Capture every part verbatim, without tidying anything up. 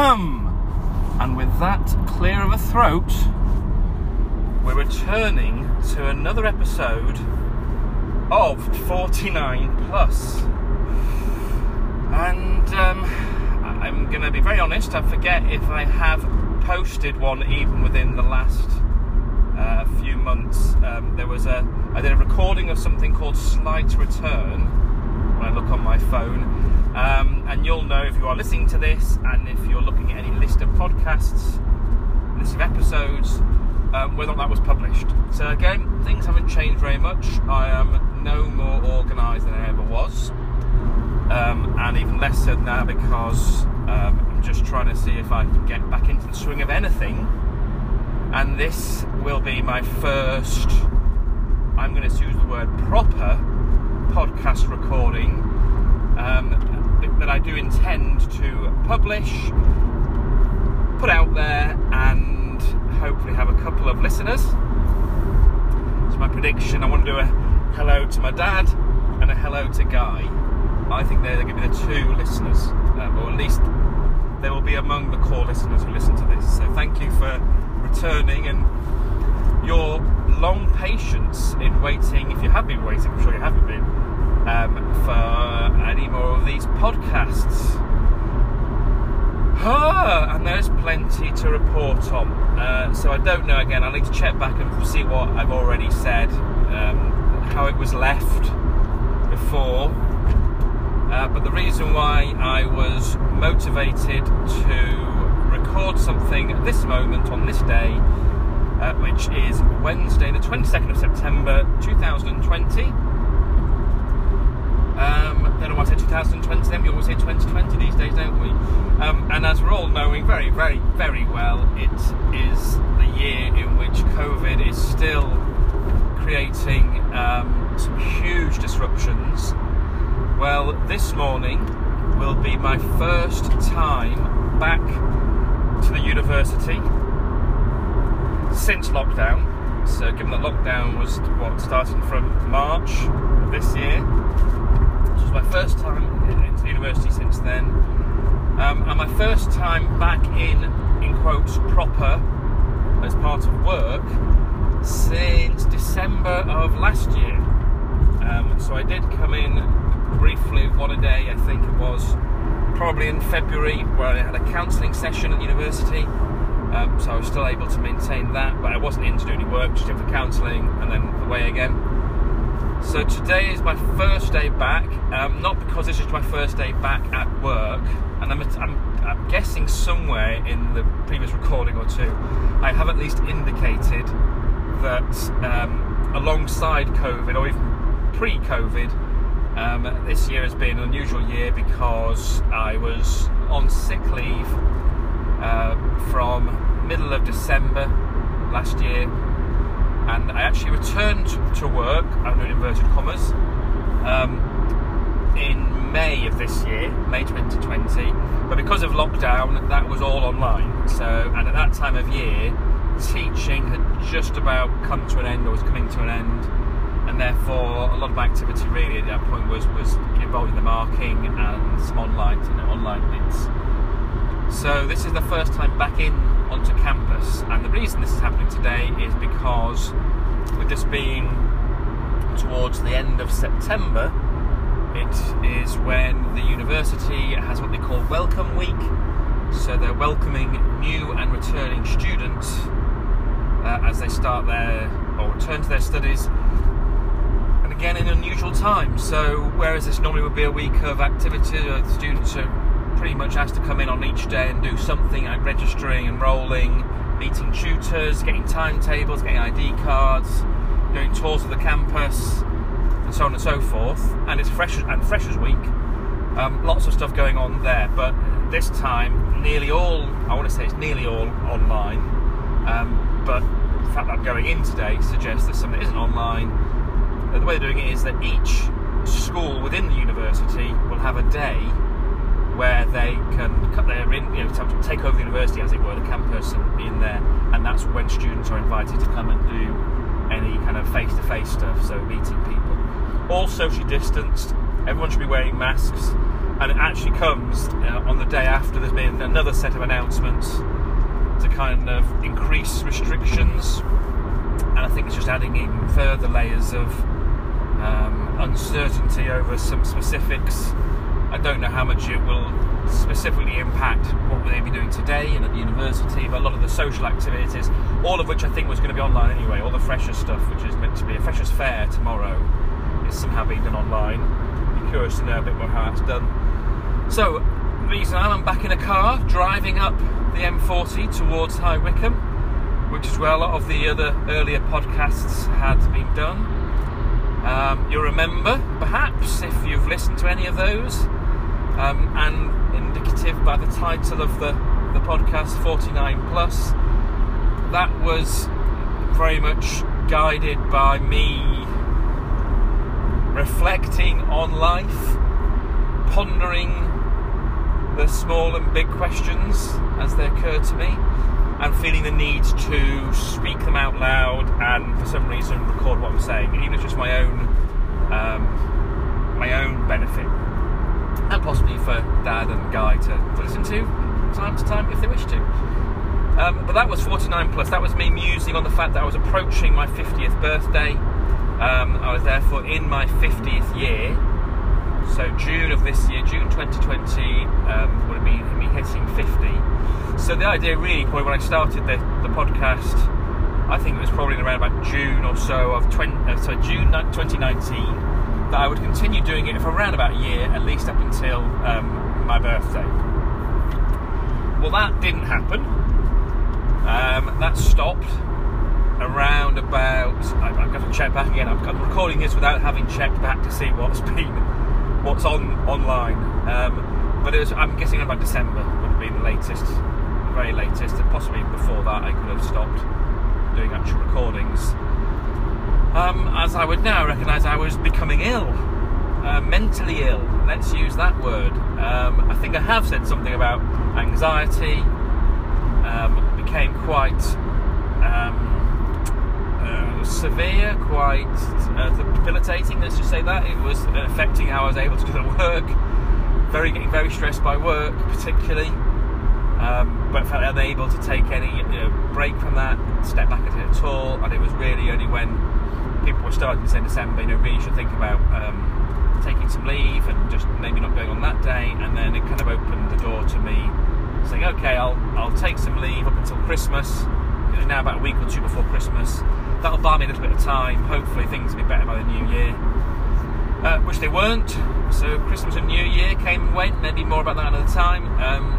Wycombe. And with that clear of a throat, we're returning to another episode of forty-nine plus. And um, I'm going to be very honest, I forget if I have posted one even within the last uh, few months. Um, there was a, I did a recording of something called Slight Return when I look on my phone. Um, and you'll know if you are listening to this, and if you're looking at any list of podcasts, list of episodes, um, whether or not that was published. So again, things haven't changed very much. I am no more organised than I ever was. Um, and even less so now, because um, I'm just trying to see if I can get back into the swing of anything. And this will be my first, I'm going to use the word proper, podcast recording um, that I do intend to publish, put out there, and hopefully have a couple of listeners. So my prediction, I want to do a hello to my dad and a hello to Guy. I think they're going to be the two listeners, um, or at least they will be among the core listeners who listen to this. So thank you for returning and your long patience in waiting, if you have been waiting, I'm sure you haven't been, um, for any more of these podcasts. Ah, and there's plenty to report on. Uh, so I don't know, again, I need to check back and see what I've already said, um, how it was left before. Uh, but the reason why I was motivated to record something at this moment, on this day, uh, which is Wednesday the twenty-second of September two thousand twenty. Um, don't know why I say two thousand twenty then, we always say twenty twenty these days, don't we? Um, and as we're all knowing very, very, very well, it is the year in which COVID is still creating um, some huge disruptions. Well, this morning will be my first time back to the university since lockdown. So given that lockdown was, what, starting from March of this year, which was my first time into the university since then, um, and my first time back in, in quotes, proper, as part of work, since December of last year. Um, so I did come in briefly, one a day, I think it was, probably in February, where I had a counselling session at university, um, so I was still able to maintain that, but I wasn't in to do any work, just in for counselling, and then away again. So today is my first day back, um, not because it's just my first day back at work, and I'm, I'm, I'm guessing somewhere in the previous recording or two, I have at least indicated that um, alongside COVID, or even pre-COVID, Um, this year has been an unusual year because I was on sick leave uh, from middle of December last year, and I actually returned to work, under inverted commas, um, in May of this year, May twenty twenty, but because of lockdown that was all online. So, and at that time of year teaching had just about come to an end, or was coming to an end, and therefore a lot of my activity really at that point was, was involved in the marking and some online, you know, online bits. So this is the first time back in onto campus, and the reason this is happening today is because with this being towards the end of September, it is when the university has what they call Welcome Week, so they're welcoming new and returning students uh, as they start their, or return to their studies. Again, in unusual times, so whereas this normally would be a week of activity, uh, students are pretty much asked to come in on each day and do something like registering, enrolling, meeting tutors, getting timetables, getting I D cards, doing tours of the campus, and so on and so forth. And it's freshers and freshers week, um, lots of stuff going on there. But this time, nearly all—I want to say it's nearly all online. Um, but the fact that I'm going in today suggests there's something that isn't online. The way they're doing it is that each school within the university will have a day where they can cut their, in, you know, to take over the university as it were, the campus, and be in there, and that's when students are invited to come and do any kind of face-to-face stuff, so meeting people. All socially distanced, everyone should be wearing masks, and it actually comes uh, on the day after there's been another set of announcements to kind of increase restrictions, and I think it's just adding in further layers of um, uncertainty over some specifics. I don't know how much it will specifically impact what we'll be doing today and at the university, but a lot of the social activities, all of which I think was going to be online anyway, all the Freshers stuff, which is meant to be a Freshers Fair tomorrow, is somehow being done online. I'd be curious to know a bit more how that's done. So, the reason I'm back in a car, driving up the M forty towards High Wycombe, which is where a lot of the other earlier podcasts had been done. Um, you'll remember, perhaps, if you've listened to any of those, um, and indicative by the title of the, the podcast, forty-nine plus, that was very much guided by me reflecting on life, pondering the small and big questions as they occur to me, and feeling the need to speak them out loud and for some reason record what I'm saying, even if it's just my own um, my own benefit, and possibly for Dad and Guy to, to listen to time to time if they wish to. Um, but that was forty-nine plus. That was me musing on the fact that I was approaching my fiftieth birthday. Um, I was therefore in my fiftieth year. So June of this year, June twenty twenty, um, would have been me hitting fifty. So the idea really, probably when I started the, the podcast, I think it was probably around about June or so of twenty, uh, so June twenty nineteen. That I would continue doing it for around about a year, at least up until um, my birthday. Well, that didn't happen. Um, that stopped around about. I've, I've got to check back again. I'm, I'm recording this without having checked back to see what's been, what's on online. Um, but it was, I'm guessing about December would have been the latest, the very latest, and possibly before that I could have stopped doing actual recordings. Um, as I would now recognise, I was becoming ill, uh, mentally ill, let's use that word. Um, I think I have said something about anxiety, um, became quite um, uh, severe, quite uh, debilitating, let's just say that. It was affecting how I was able to do the work, very, getting very stressed by work particularly, um, but felt unable to take any you know, break from that, step back at it at all, and it was really only when people were starting to say December, you know, really should think about um, taking some leave and just maybe not going on that day. And then it kind of opened the door to me saying, okay, I'll I'll take some leave up until Christmas, you know, now about a week or two before Christmas. That'll buy me a little bit of time. Hopefully things will be better by the new year, uh, which they weren't. So Christmas and New Year came and went. Maybe more about that another time. Um,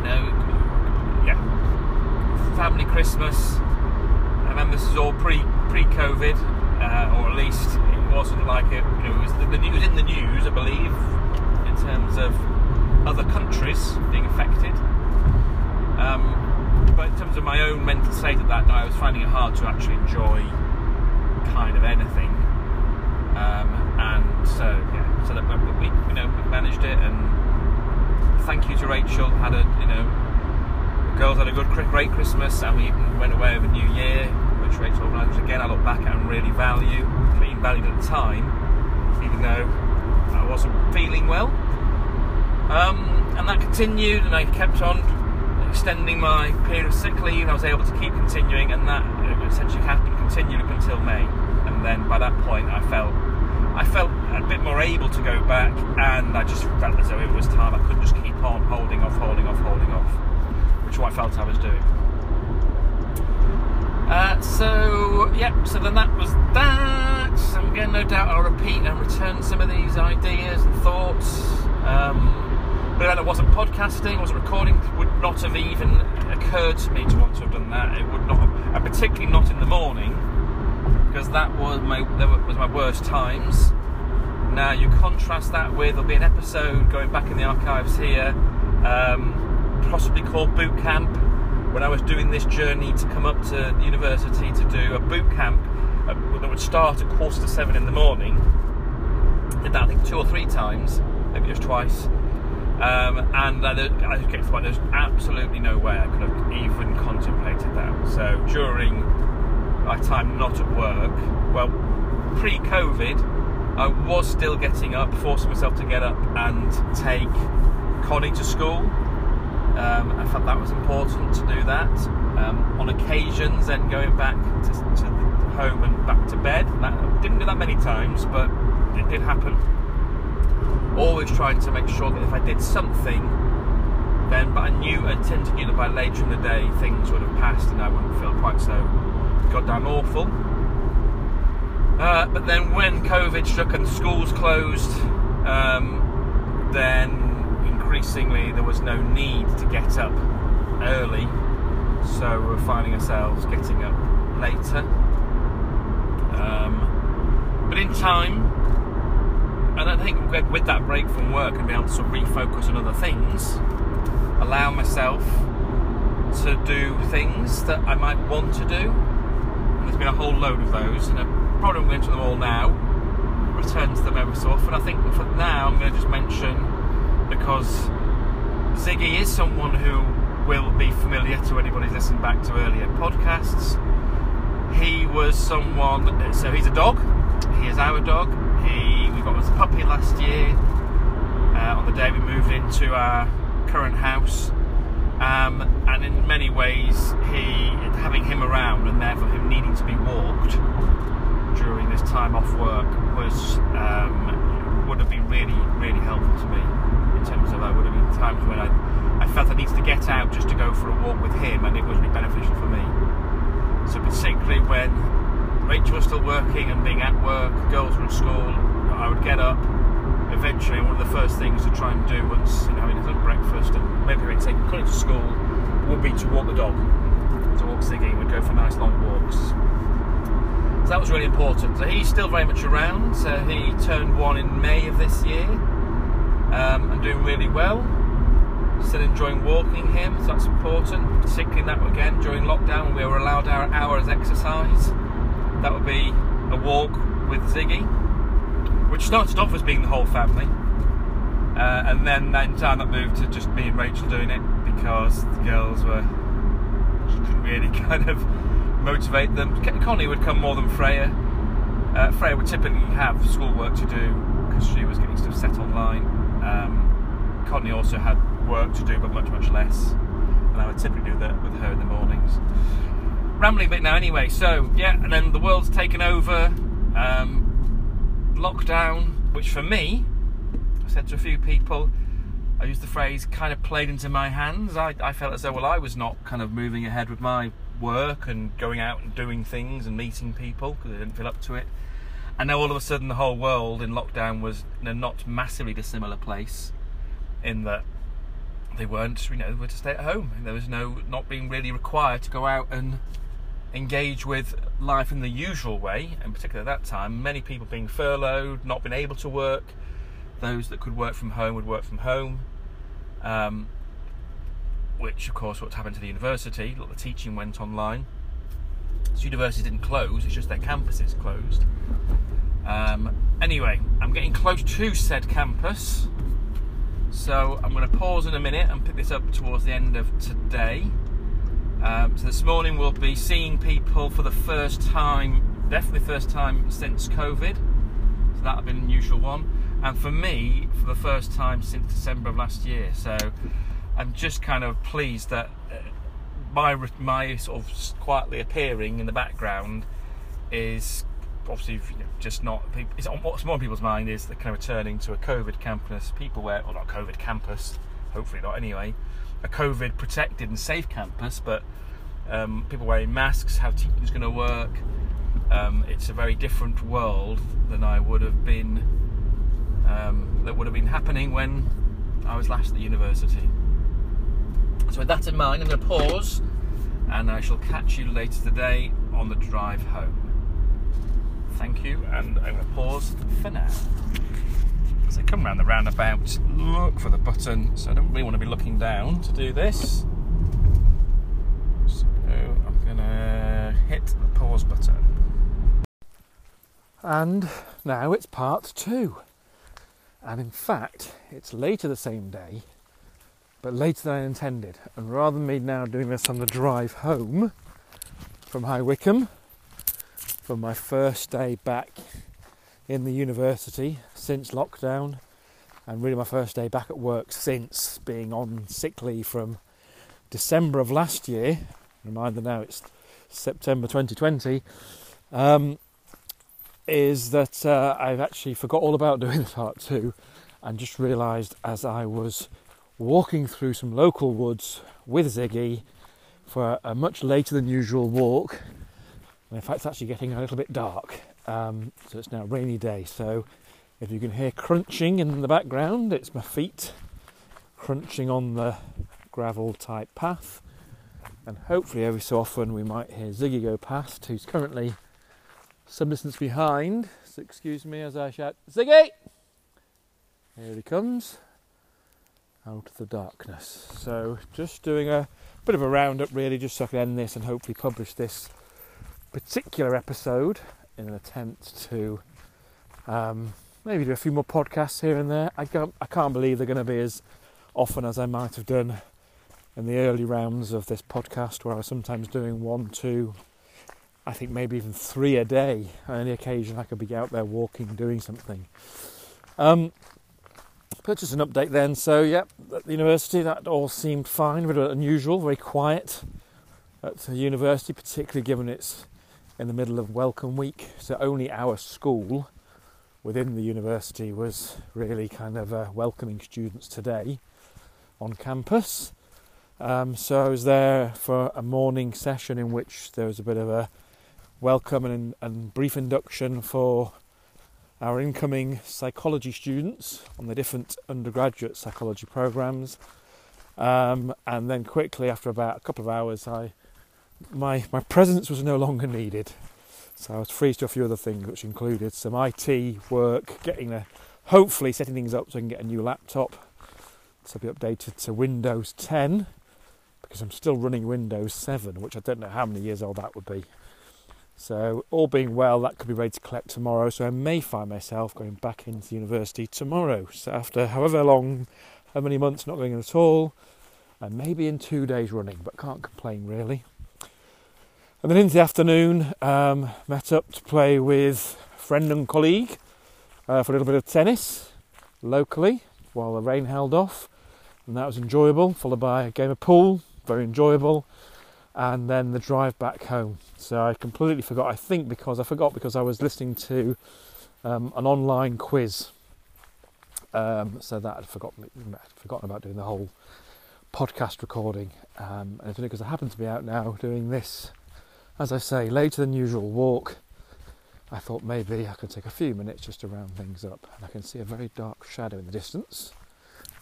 you know, yeah, family Christmas. I remember this is all pre pre COVID, uh, or at least it wasn't like it. You know, it was, the, the, it was in the news, I believe, in terms of other countries being affected. Um, but in terms of my own mental state at that night, I was finding it hard to actually enjoy kind of anything. Um, and so yeah, so that we you know we managed it, and thank you to Rachel. Had a you know. Girls had a good, great Christmas, and we went away over New Year, which Rachel organised. Again, I look back at and really value, being valued at the time, even though I wasn't feeling well. Um, and that continued, and I kept on extending my period of sick leave. I was able to keep continuing, and that essentially happened continued up until May. And then by that point, I felt I felt a bit more able to go back, and I just felt as though it was time. I couldn't just keep on holding off, holding off, holding off. Which what I felt I was doing. Uh, so, yep, yeah, so then that was that. So again, no doubt I'll repeat and return some of these ideas and thoughts. Um, but then I wasn't podcasting, I wasn't recording, it would not have even occurred to me to want to have done that. It would not have, and particularly not in the morning, because that was my, that was my worst times. Now, you contrast that with, there'll be an episode going back in the archives here, um, possibly called boot camp, when I was doing this journey to come up to the university to do a boot camp that would start at quarter to seven in the morning. Did that I think two or three times, maybe just twice, um, and I just get to the point there's absolutely no way I could have even contemplated that. So during my time not at work, well, pre-COVID, I was still getting up, forcing myself to get up and take Connie to school. Um, I felt that was important to do that. Um, on occasions, then going back to, to home and back to bed. That, didn't do that many times, but it did happen. Always trying to make sure that if I did something, then, but I knew, I tend to knew that by later in the day things would have passed and I wouldn't feel quite so goddamn awful. Uh, but then when COVID struck and schools closed, um, then increasingly there was no need to get up early, so we were finding ourselves getting up later. Um, but in time, and I think with that break from work and being able to refocus on other things, allow myself to do things that I might want to do. And there's been a whole load of those, and a probably won't go into them all now, return to them every so often. I think for now I'm going to just mention, because Ziggy is someone who will be familiar to anybody who's listened back to earlier podcasts. He was someone, so he's a dog, he is our dog, he we got him as a puppy last year uh, on the day we moved into our current house. Um, and in many ways, he having him around and therefore him needing to be walked during this time off work was um, would have been really, really helpful to me, in terms of there would have been times when I, I felt I needed to get out just to go for a walk with him, and it was really beneficial for me. So particularly when Rachel was still working and being at work, the girls were at school, I would get up. Eventually, one of the first things to try and do once, you know, having his little breakfast and maybe having taken Connie to school, would be to walk the dog, to walk Ziggy. We'd go for nice long walks. So that was really important. So he's still very much around. So he turned one in May of this year, um, and doing really well. Still enjoying walking him, so that's important. Particularly that, again, during lockdown when we were allowed our hours exercise. That would be a walk with Ziggy, which started off as being the whole family. Uh, and then in time that moved to just me and Rachel doing it, because the girls were, she couldn't really kind of motivate them. Connie would come more than Freya. Uh, Freya would typically have schoolwork to do because she was getting stuff set online. Um, Connie also had work to do, but much, much less. And I would typically do that with her in the mornings. Rambling a bit now anyway. So, yeah, and then the world's taken over. Um, lockdown, which for me, I said to a few people, I used the phrase, kind of played into my hands. I, I felt as though, well, I was not kind of moving ahead with my work and going out and doing things and meeting people because I didn't feel up to it. And now all of a sudden the whole world in lockdown was in a not massively dissimilar place, in that they weren't, you know, they were to stay at home. There was no, not being really required to go out and engage with life in the usual way, and particularly at that time, many people being furloughed, not being able to work. Those that could work from home would work from home. Um, which of course what's happened to the university, the teaching went online. So universities didn't close, it's just their campuses closed. Um, anyway, I'm getting close to said campus, so I'm going to pause in a minute and pick this up towards the end of today. Um, so this morning we'll be seeing people for the first time, definitely first time since COVID, so that'll be an unusual one. And for me, for the first time since December of last year, so I'm just kind of pleased that my my sort of quietly appearing in the background is obviously, you know, just not. It's on, what's more on people's mind is the kind of returning to a COVID campus, people where, or not COVID campus, hopefully not anyway, a COVID protected and safe campus, but um, people wearing masks, how teaching's going to work. Um, it's a very different world than I would have been, um, that would have been happening when I was last at the university. So with that in mind, I'm going to pause, and I shall catch you later today on the drive home. Thank you, and I'm going to pause for now. So come round the roundabout, look for the button. So I don't really want to be looking down to do this. So I'm going to hit the pause button. And now it's part two. And in fact, it's later the same day, but later than I intended. And rather than me now doing this on the drive home from High Wycombe, from my first day back in the university since lockdown, and really my first day back at work since being on sick leave from December of last year. Reminder now, it's September twenty twenty. Um, is that uh, I've actually forgot all about doing the part two, and just realised as I was walking through some local woods with Ziggy for a much later than usual walk. And in fact, it's actually getting a little bit dark. Um, so it's now a rainy day. So if you can hear crunching in the background, it's my feet crunching on the gravel type path. And hopefully every so often we might hear Ziggy go past, who's currently some distance behind. So excuse me as I shout, Ziggy! Here he comes out of the darkness. So just doing a bit of a roundup really, just so I can end this and hopefully publish this particular episode in an attempt to um, maybe do a few more podcasts here and there. I can't, I can't believe they're going to be as often as I might have done in the early rounds of this podcast, where I was sometimes doing one, two, I think maybe even three a day on any occasion I could be out there walking, doing something. Um, Purchase an update then, so yep, at the university that all seemed fine, but unusual, very quiet at the university, particularly given it's in the middle of Welcome Week, so only our school within the university was really kind of uh, welcoming students today on campus. Um, so I was there for a morning session in which there was a bit of a welcome and, and brief induction for our incoming psychology students on the different undergraduate psychology programs, um, and then quickly after about a couple of hours, I my my presence was no longer needed, so I was free to do a few other things, which included some I T work, getting a hopefully setting things up so I can get a new laptop to be updated to Windows ten, because I'm still running Windows seven, which I don't know how many years old that would be. So all being well, that could be ready to collect tomorrow. So I may find myself going back into university tomorrow. So after however long, how many months not going in at all, and maybe in two days running, but can't complain really. And then into the afternoon, um, met up to play with a friend and colleague uh, for a little bit of tennis locally while the rain held off. And that was enjoyable, followed by a game of pool, very enjoyable. And then the drive back home. So I completely forgot, I think because I forgot because I was listening to um, an online quiz. Um, so that I'd forgotten, I'd forgotten about doing the whole podcast recording. Um, and it's only because I happen to be out now doing this, as I say, later than usual walk. I thought maybe I could take a few minutes just to round things up. And I can see a very dark shadow in the distance.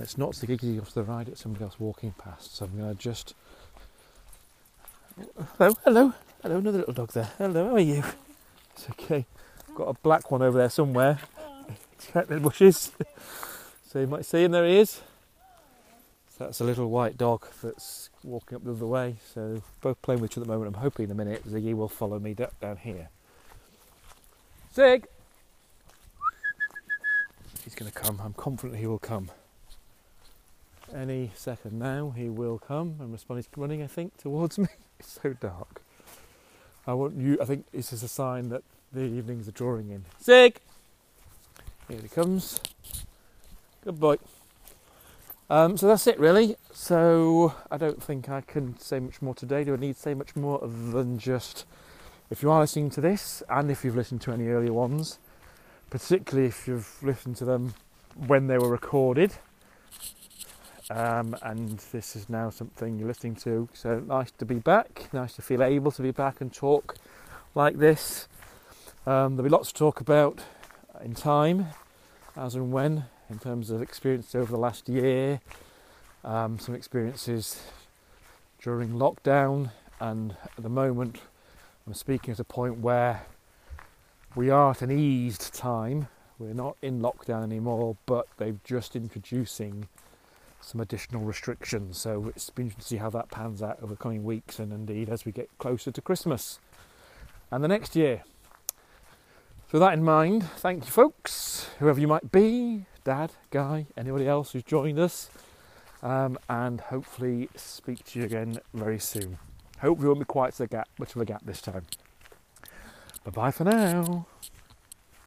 It's not the Ziggy off to the right, it's somebody else walking past. So I'm going to just... Hello, hello, hello, another little dog there. Hello, how are you? It's okay. Got a black one over there somewhere. Check the bushes. So you might see him, there he is. So that's a little white dog that's walking up the other way. So both playing with each other at the moment. I'm hoping in a minute Ziggy will follow me down here. Zig! He's going to come. I'm confident he will come. Any second now he will come and respond. He's running, I think, towards me. It's so dark. I want you. I think this is a sign that the evenings are drawing in. Zig! Here he comes. Good boy. Um, so that's it, really. So I don't think I can say much more today. Do I need to say much more than just if you are listening to this, and if you've listened to any earlier ones, particularly if you've listened to them when they were recorded, um, and this is now something you're listening to, so nice to be back, nice to feel able to be back and talk like this. Um, there'll be lots to talk about in time, as and when, in terms of experiences over the last year, um, some experiences during lockdown, and at the moment I'm speaking at a point where we are at an eased time, we're not in lockdown anymore, but they're just introducing some additional restrictions, so it's been interesting to see how that pans out over the coming weeks, and indeed as we get closer to Christmas and the next year. So with that in mind, thank you folks, whoever you might be, Dad, Guy, anybody else who's joined us, um, and hopefully speak to you again very soon. Hope we won't be quite so gap, much of a gap this time. Bye bye for now.